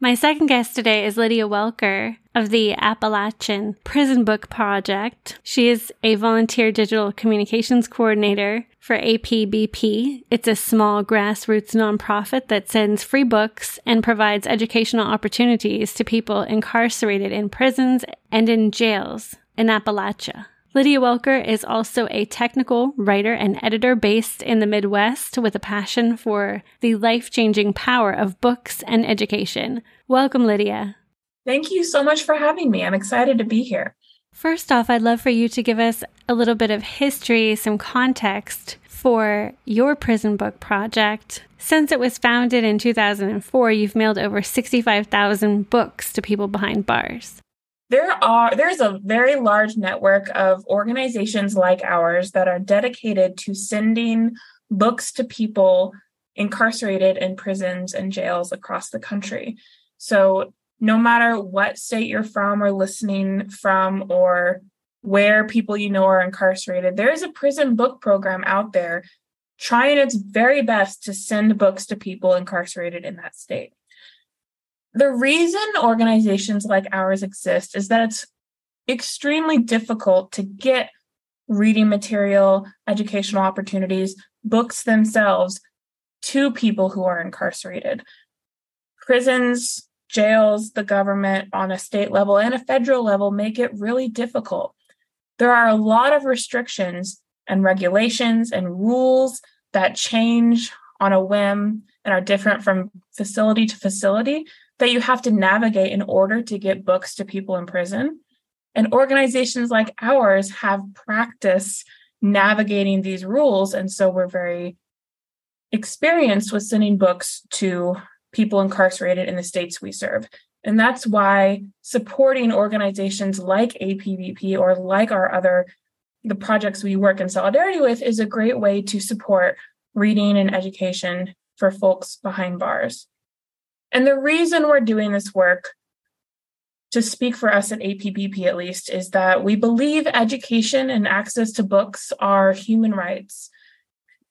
My second guest today is Lydia Welker of the Appalachian Prison Book Project. She is a volunteer digital communications coordinator for APBP. It's a small grassroots nonprofit that sends free books and provides educational opportunities to people incarcerated in prisons and in jails in Appalachia. Lydia Welker is also a technical writer and editor based in the Midwest with a passion for the life-changing power of books and education. Welcome, Lydia. Thank you so much for having me. I'm excited to be here. First off, I'd love for you to give us a little bit of history, some context for your Prison Book Project. Since it was founded in 2004, you've mailed over 65,000 books to people behind bars. There's a very large network of organizations like ours that are dedicated to sending books to people incarcerated in prisons and jails across the country. So no matter what state you're from or listening from or where people you know are incarcerated, there is a prison book program out there trying its very best to send books to people incarcerated in that state. The reason organizations like ours exist is that it's extremely difficult to get reading material, educational opportunities, books themselves to people who are incarcerated. Prisons, jails, the government on a state level and a federal level make it really difficult. There are a lot of restrictions and regulations and rules that change on a whim and are different from facility to facility that you have to navigate in order to get books to people in prison. And organizations like ours have practice navigating these rules. And so we're very experienced with sending books to people incarcerated in the states we serve. And that's why supporting organizations like APBP or like the projects we work in solidarity with is a great way to support reading and education for folks behind bars. And the reason we're doing this work, to speak for us at APBP at least, is that we believe education and access to books are human rights.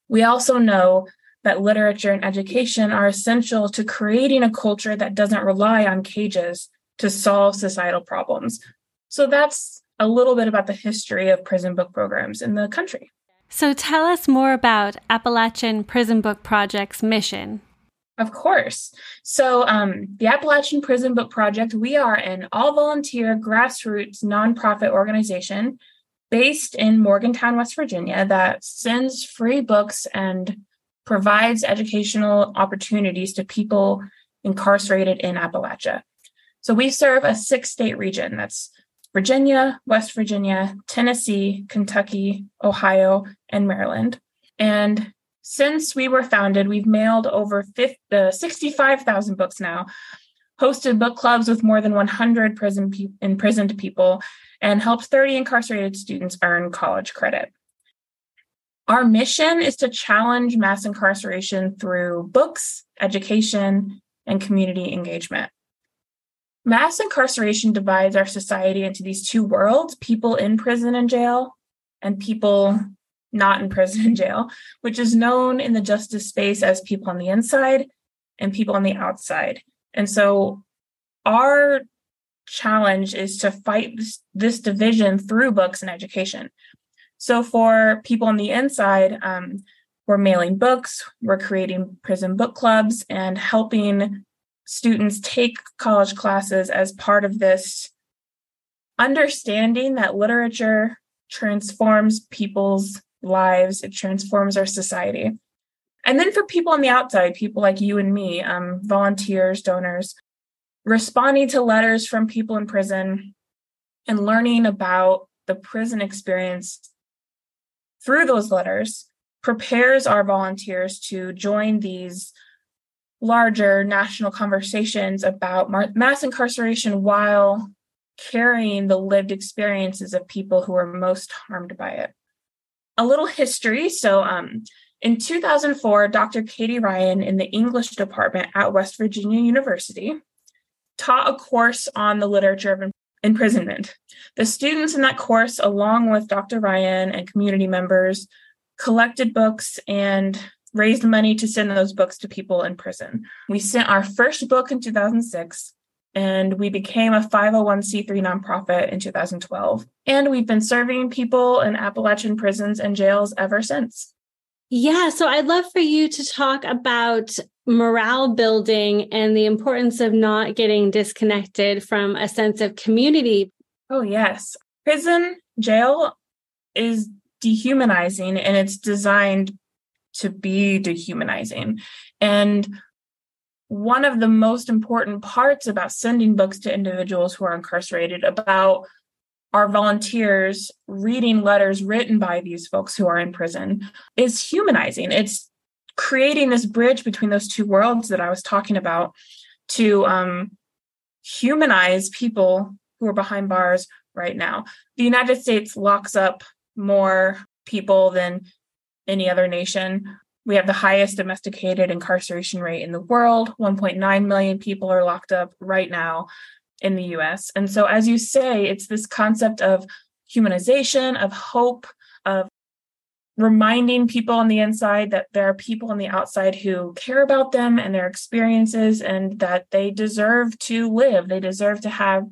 We also know that literature and education are essential to creating a culture that doesn't rely on cages to solve societal problems. So that's a little bit about the history of prison book programs in the country. So tell us more about Appalachian Prison Book Project's mission. Of course. So the Appalachian Prison Book Project, we are an all-volunteer grassroots nonprofit organization based in Morgantown, West Virginia, that sends free books and provides educational opportunities to people incarcerated in Appalachia. So we serve a 6-state region. That's Virginia, West Virginia, Tennessee, Kentucky, Ohio, and Maryland. And since we were founded, we've mailed over 65,000 books now, hosted book clubs with more than 100 imprisoned people, and helped 30 incarcerated students earn college credit. Our mission is to challenge mass incarceration through books, education, and community engagement. Mass incarceration divides our society into these two worlds, people in prison and jail, and people not in prison and jail, which is known in the justice space as people on the inside and people on the outside. And so our challenge is to fight this division through books and education. So for people on the inside, we're mailing books, we're creating prison book clubs, and helping students take college classes as part of this understanding that literature transforms people's lives, it transforms our society. And then for people on the outside, people like you and me, volunteers, donors, responding to letters from people in prison and learning about the prison experience through those letters prepares our volunteers to join these larger national conversations about mass incarceration while carrying the lived experiences of people who were most harmed by it. A little history. So in 2004, Dr. Katie Ryan in the English department at West Virginia University taught a course on the literature of imprisonment. The students in that course, along with Dr. Ryan and community members, collected books and raised money to send those books to people in prison. We sent our first book in 2006, and we became a 501c3 nonprofit in 2012. And we've been serving people in Appalachian prisons and jails ever since. Yeah, so I'd love for you to talk about morale building and the importance of not getting disconnected from a sense of community. Oh, yes. Prison, jail is dehumanizing, and it's designed to be dehumanizing. And one of the most important parts about sending books to individuals who are incarcerated, about our volunteers reading letters written by these folks who are in prison, is humanizing. It's creating this bridge between those two worlds that I was talking about to humanize people who are behind bars right now. The United States locks up more people than any other nation. We have the highest domesticated incarceration rate in the world. 1.9 million people are locked up right now in the US. And so, as you say, it's this concept of humanization, of hope, of reminding people on the inside that there are people on the outside who care about them and their experiences, and that they deserve to live. They deserve to have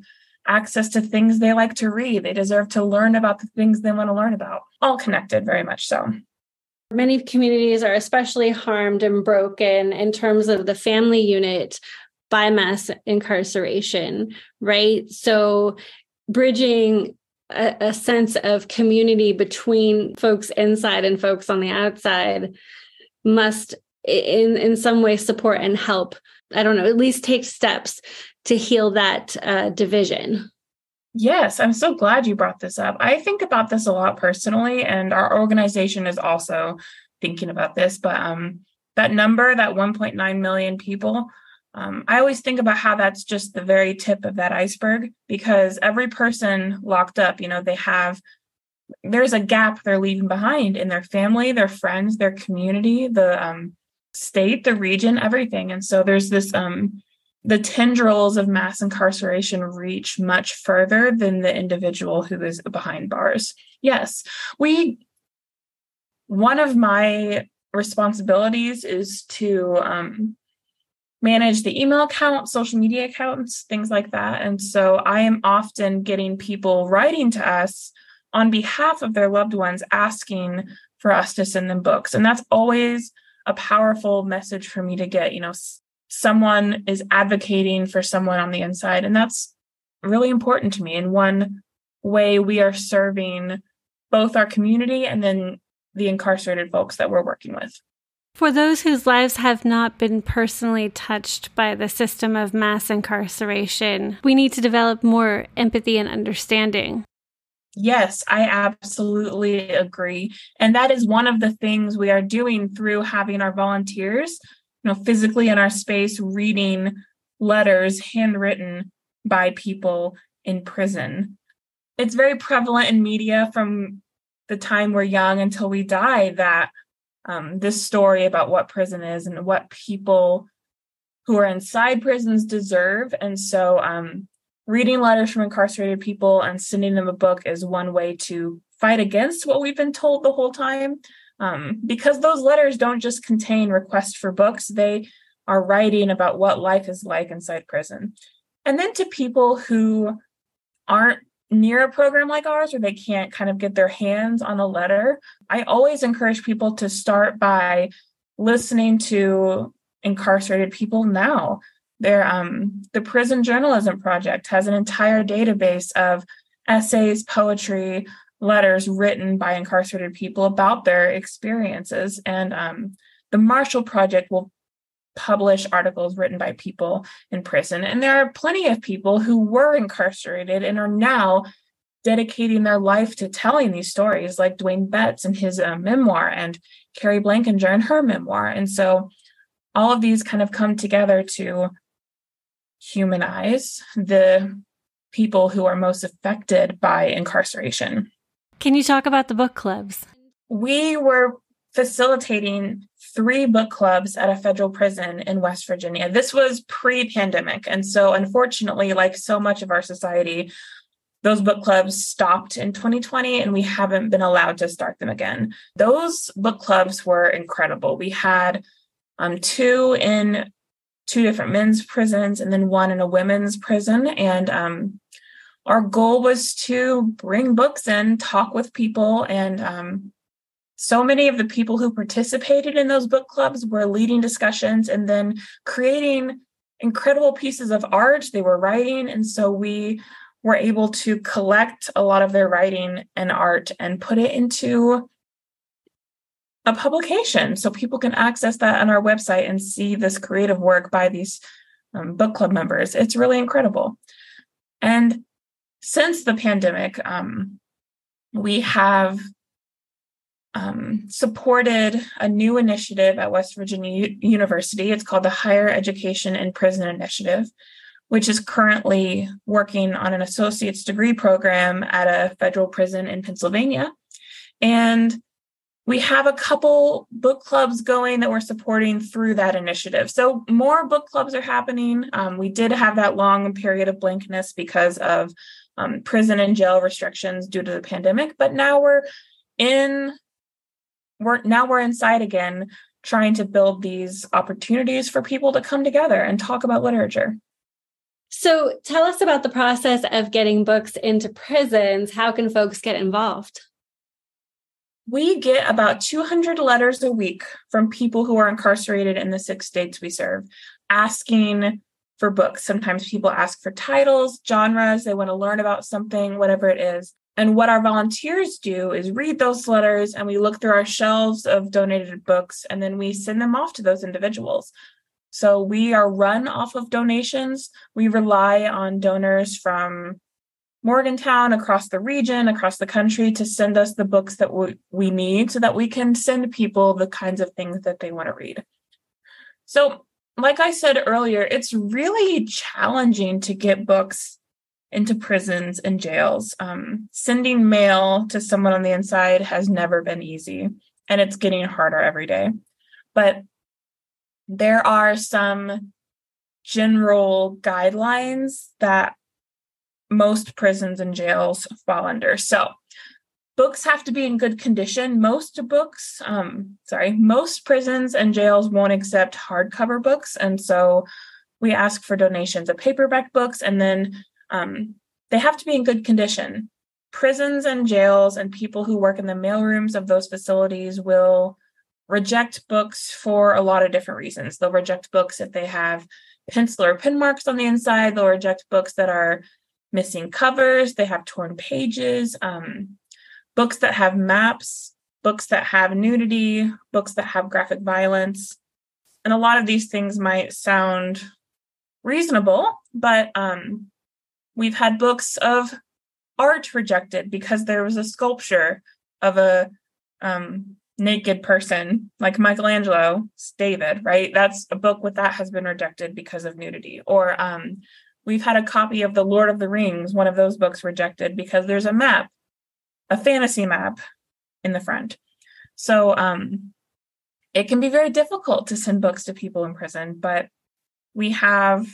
access to things they like to read. They deserve to learn about the things they want to learn about. All connected, very much so. Many communities are especially harmed and broken in terms of the family unit by mass incarceration, right? So bridging a sense of community between folks inside and folks on the outside must in some way support and help, I don't know, at least take steps to heal that division. Yes, I'm so glad you brought this up. I think about this a lot personally, and our organization is also thinking about this, but that number, that 1.9 million people, I always think about how that's just the very tip of that iceberg, because every person locked up, you know, there's a gap they're leaving behind in their family, their friends, their community, the state, the region, everything. And so there's this, the tendrils of mass incarceration reach much further than the individual who is behind bars. Yes, one of my responsibilities is to manage the email account, social media accounts, things like that. And so I am often getting people writing to us on behalf of their loved ones, asking for us to send them books. And that's always a powerful message for me to get, you know, someone is advocating for someone on the inside. And that's really important to me. And one way we are serving both our community and then the incarcerated folks that we're working with. For those whose lives have not been personally touched by the system of mass incarceration, we need to develop more empathy and understanding. Yes, I absolutely agree. And that is one of the things we are doing through having our volunteers, you know, physically in our space, reading letters handwritten by people in prison. It's very prevalent in media from the time we're young until we die that this story about what prison is and what people who are inside prisons deserve. And so reading letters from incarcerated people and sending them a book is one way to fight against what we've been told the whole time. Because those letters don't just contain requests for books, they are writing about what life is like inside prison. And then to people who aren't near a program like ours, or they can't kind of get their hands on a letter, I always encourage people to start by listening to incarcerated people now. The Prison Journalism Project has an entire database of essays, poetry, letters written by incarcerated people about their experiences. And the Marshall Project will publish articles written by people in prison. And there are plenty of people who were incarcerated and are now dedicating their life to telling these stories, like Dwayne Betts in his memoir and Carrie Blankinger in her memoir. And so all of these kind of come together to humanize the people who are most affected by incarceration. Can you talk about the book clubs? We were facilitating 3 book clubs at a federal prison in West Virginia. This was pre-pandemic. And so unfortunately, like so much of our society, those book clubs stopped in 2020 and we haven't been allowed to start them again. Those book clubs were incredible. We had 2 in 2 different men's prisons and then 1 in a women's prison. And our goal was to bring books in, talk with people, and so many of the people who participated in those book clubs were leading discussions and then creating incredible pieces of art. They were writing, and so we were able to collect a lot of their writing and art and put it into a publication so people can access that on our website and see this creative work by these book club members. It's really incredible. And since the pandemic, we have supported a new initiative at West Virginia University. It's called the Higher Education in Prison Initiative, which is currently working on an associate's degree program at a federal prison in Pennsylvania. And we have a couple book clubs going that we're supporting through that initiative. So more book clubs are happening. We did have that long period of blankness because of prison and jail restrictions due to the pandemic, but now we're inside again, trying to build these opportunities for people to come together and talk about literature. So tell us about the process of getting books into prisons. How can folks get involved? We get about 200 letters a week from people who are incarcerated in the 6 states we serve, asking for books. Sometimes people ask for titles, genres, they want to learn about something, whatever it is. And what our volunteers do is read those letters, and we look through our shelves of donated books, and then we send them off to those individuals. So we are run off of donations. We rely on donors from Morgantown, across the region, across the country, to send us the books that we need so that we can send people the kinds of things that they want to read. So, like I said earlier, it's really challenging to get books into prisons and jails. Sending mail to someone on the inside has never been easy, and it's getting harder every day. But there are some general guidelines that most prisons and jails fall under. So books have to be in good condition. Most prisons and jails won't accept hardcover books. And so we ask for donations of paperback books, and then they have to be in good condition. Prisons and jails and people who work in the mailrooms of those facilities will reject books for a lot of different reasons. They'll reject books if they have pencil or pen marks on the inside. They'll reject books that are missing covers, they have torn pages, books that have maps, books that have nudity, books that have graphic violence. And a lot of these things might sound reasonable, but we've had books of art rejected because there was a sculpture of a naked person, like Michelangelo's David, right? That's a book with that has been rejected because of nudity. Or we've had a copy of The Lord of the Rings, one of those books, rejected because there's a map, a fantasy map in the front. So it can be very difficult to send books to people in prison, but we have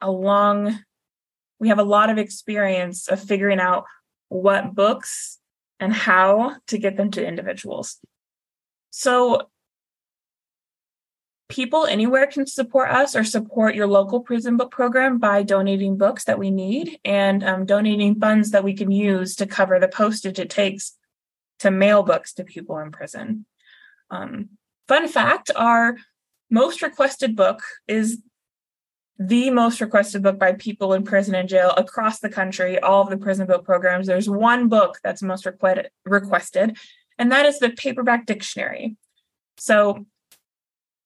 a lot of experience of figuring out what books and how to get them to individuals. So people anywhere can support us or support your local prison book program by donating books that we need and donating funds that we can use to cover the postage it takes to mail books to people in prison. Fun fact, our most requested book is the most requested book by people in prison and jail across the country, all of the prison book programs. There's one book that's most requested, and that is the paperback dictionary. So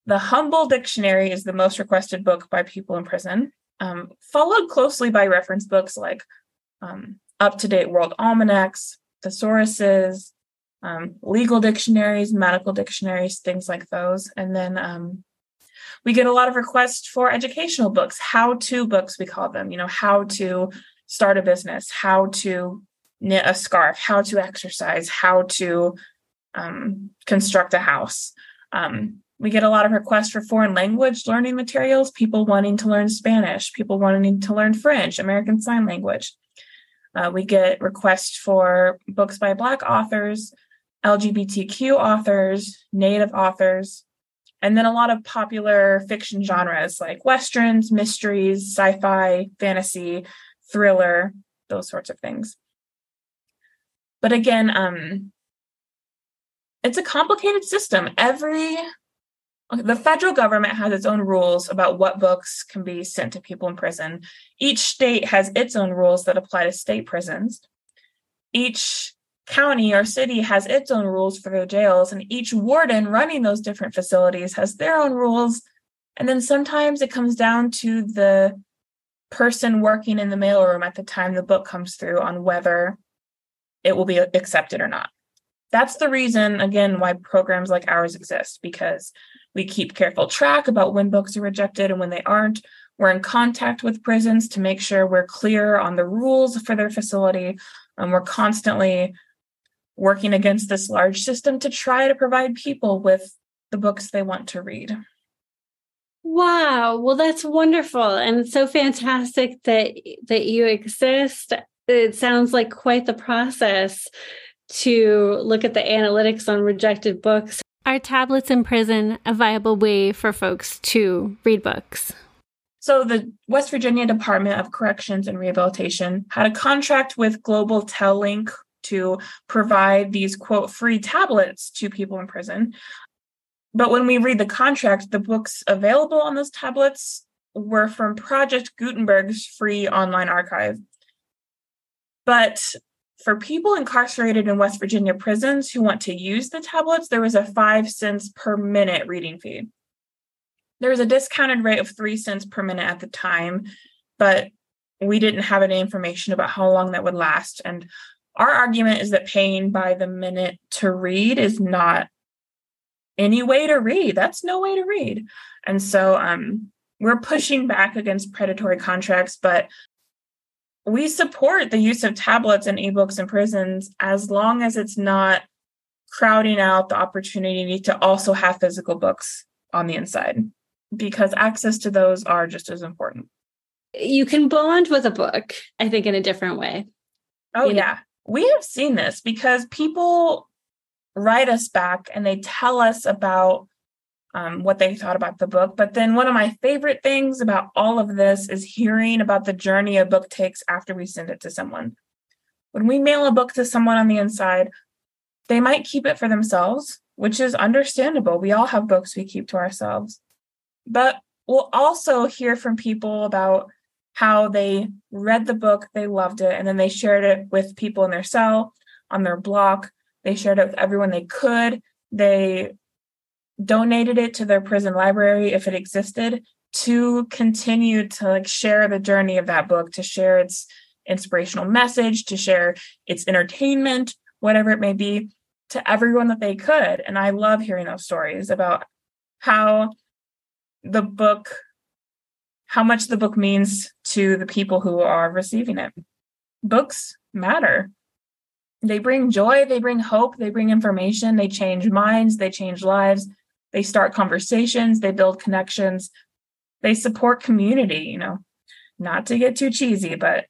the Humble Dictionary is the most requested book by people in prison, followed closely by reference books like up-to-date world almanacs, thesauruses, legal dictionaries, medical dictionaries, things like those. And then we get a lot of requests for educational books, how-to books, we call them, how to start a business, how to knit a scarf, how to exercise, how to construct a house. We get a lot of requests for foreign language learning materials, people wanting to learn Spanish, people wanting to learn French, American Sign Language. We get requests for books by Black authors, LGBTQ authors, Native authors, and then a lot of popular fiction genres like Westerns, mysteries, sci-fi, fantasy, thriller, those sorts of things. But again, it's a complicated system. The federal government has its own rules about what books can be sent to people in prison. Each state has its own rules that apply to state prisons. Each county or city has its own rules for their jails, and each warden running those different facilities has their own rules. And then sometimes it comes down to the person working in the mailroom at the time the book comes through on whether it will be accepted or not. That's the reason, again, why programs like ours exist, because we keep careful track about when books are rejected and when they aren't. We're in contact with prisons to make sure we're clear on the rules for their facility. And we're constantly working against this large system to try to provide people with the books they want to read. Wow. Well, that's wonderful. And it's so fantastic that you exist. It sounds like quite the process to look at the analytics on rejected books. Are tablets in prison a viable way for folks to read books? So the West Virginia Department of Corrections and Rehabilitation had a contract with Global TelLink to provide these, quote, free tablets to people in prison. But when we read the contract, the books available on those tablets were from Project Gutenberg's free online archive. But for people incarcerated in West Virginia prisons who want to use the tablets, there was a 5 cents per minute reading fee. There was a discounted rate of 3 cents per minute at the time, but we didn't have any information about how long that would last. And our argument is that paying by the minute to read is not any way to read. That's no way to read. And so we're pushing back against predatory contracts, but we support the use of tablets and ebooks in prisons as long as it's not crowding out the opportunity to also have physical books on the inside, because access to those are just as important. You can bond with a book, I think, in a different way. Oh, yeah. We have seen this because people write us back and they tell us about what they thought about the book. But then one of my favorite things about all of this is hearing about the journey a book takes after we send it to someone. When we mail a book to someone on the inside, they might keep it for themselves, which is understandable. We all have books we keep to ourselves. But we'll also hear from people about how they read the book, they loved it, and then they shared it with people in their cell, on their block. They shared it with everyone they could. They donated it to their prison library if it existed, to continue to share the journey of that book, to share its inspirational message, to share its entertainment, whatever it may be, to everyone that they could. And I love hearing those stories about how much the book means to the people who are receiving it. Books matter. They bring joy, they bring hope, they bring information, they change minds, they change lives. They start conversations, they build connections, they support community, not to get too cheesy, but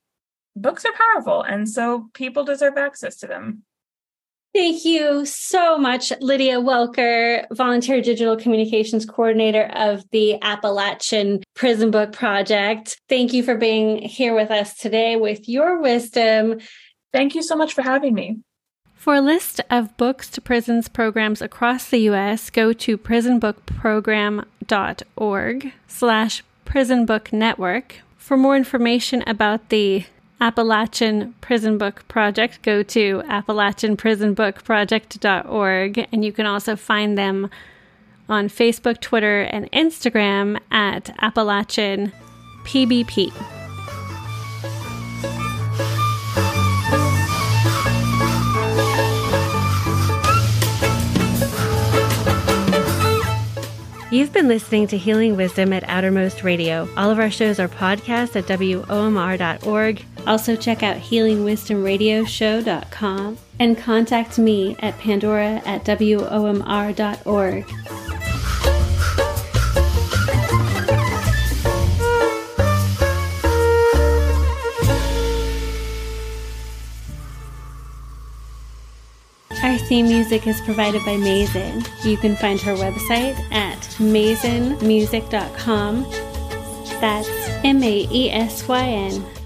books are powerful. And so people deserve access to them. Thank you so much, Lydia Welker, Volunteer Digital Communications Coordinator of the Appalachian Prison Book Project. Thank you for being here with us today with your wisdom. Thank you so much for having me. For a list of Books to Prisons programs across the U.S., go to prisonbookprogram.org/prisonbooknetwork. For more information about the Appalachian Prison Book Project, go to appalachianprisonbookproject.org, and you can also find them on Facebook, Twitter, and Instagram at Appalachian PBP. You've been listening to Healing Wisdom at Outermost Radio. All of our shows are podcasts at WOMR.org. Also check out Healing Wisdom Radio Show.com and contact me at Pandora at WOMR.org. Our theme music is provided by Mazen. You can find her website at mazenmusic.com. That's M-A-E-S-Y-N.